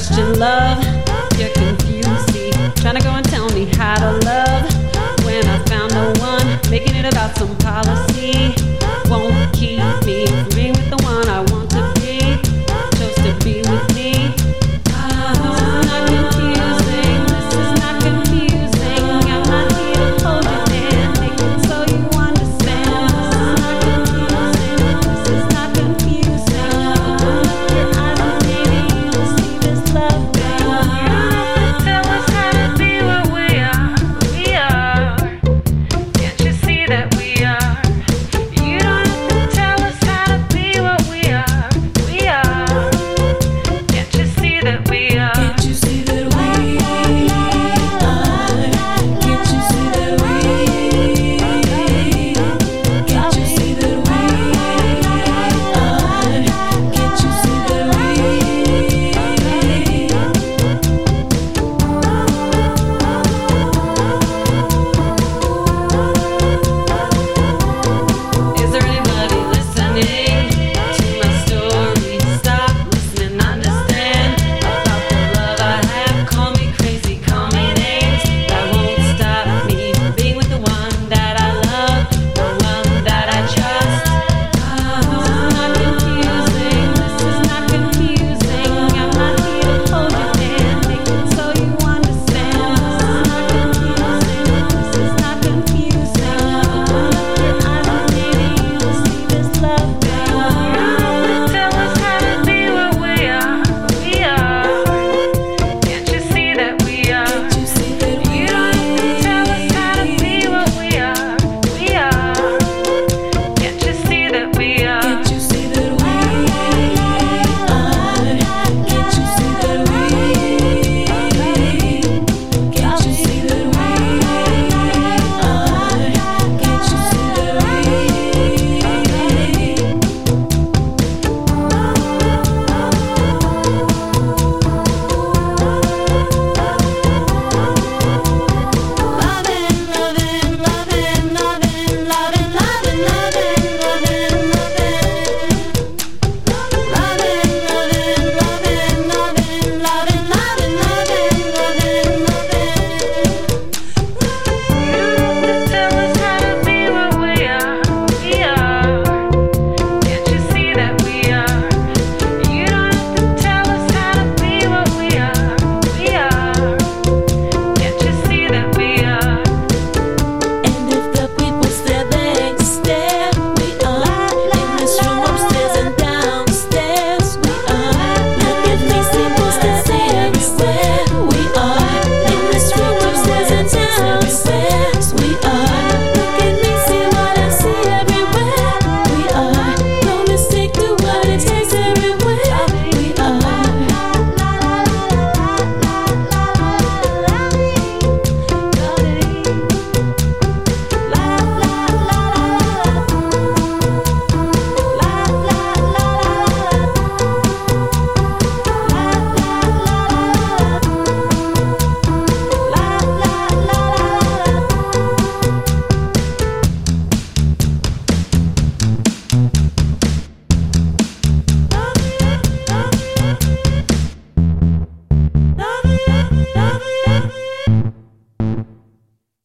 question love. You're confused, see, trying to go and tell me how to love, when I found no one making it about some policy.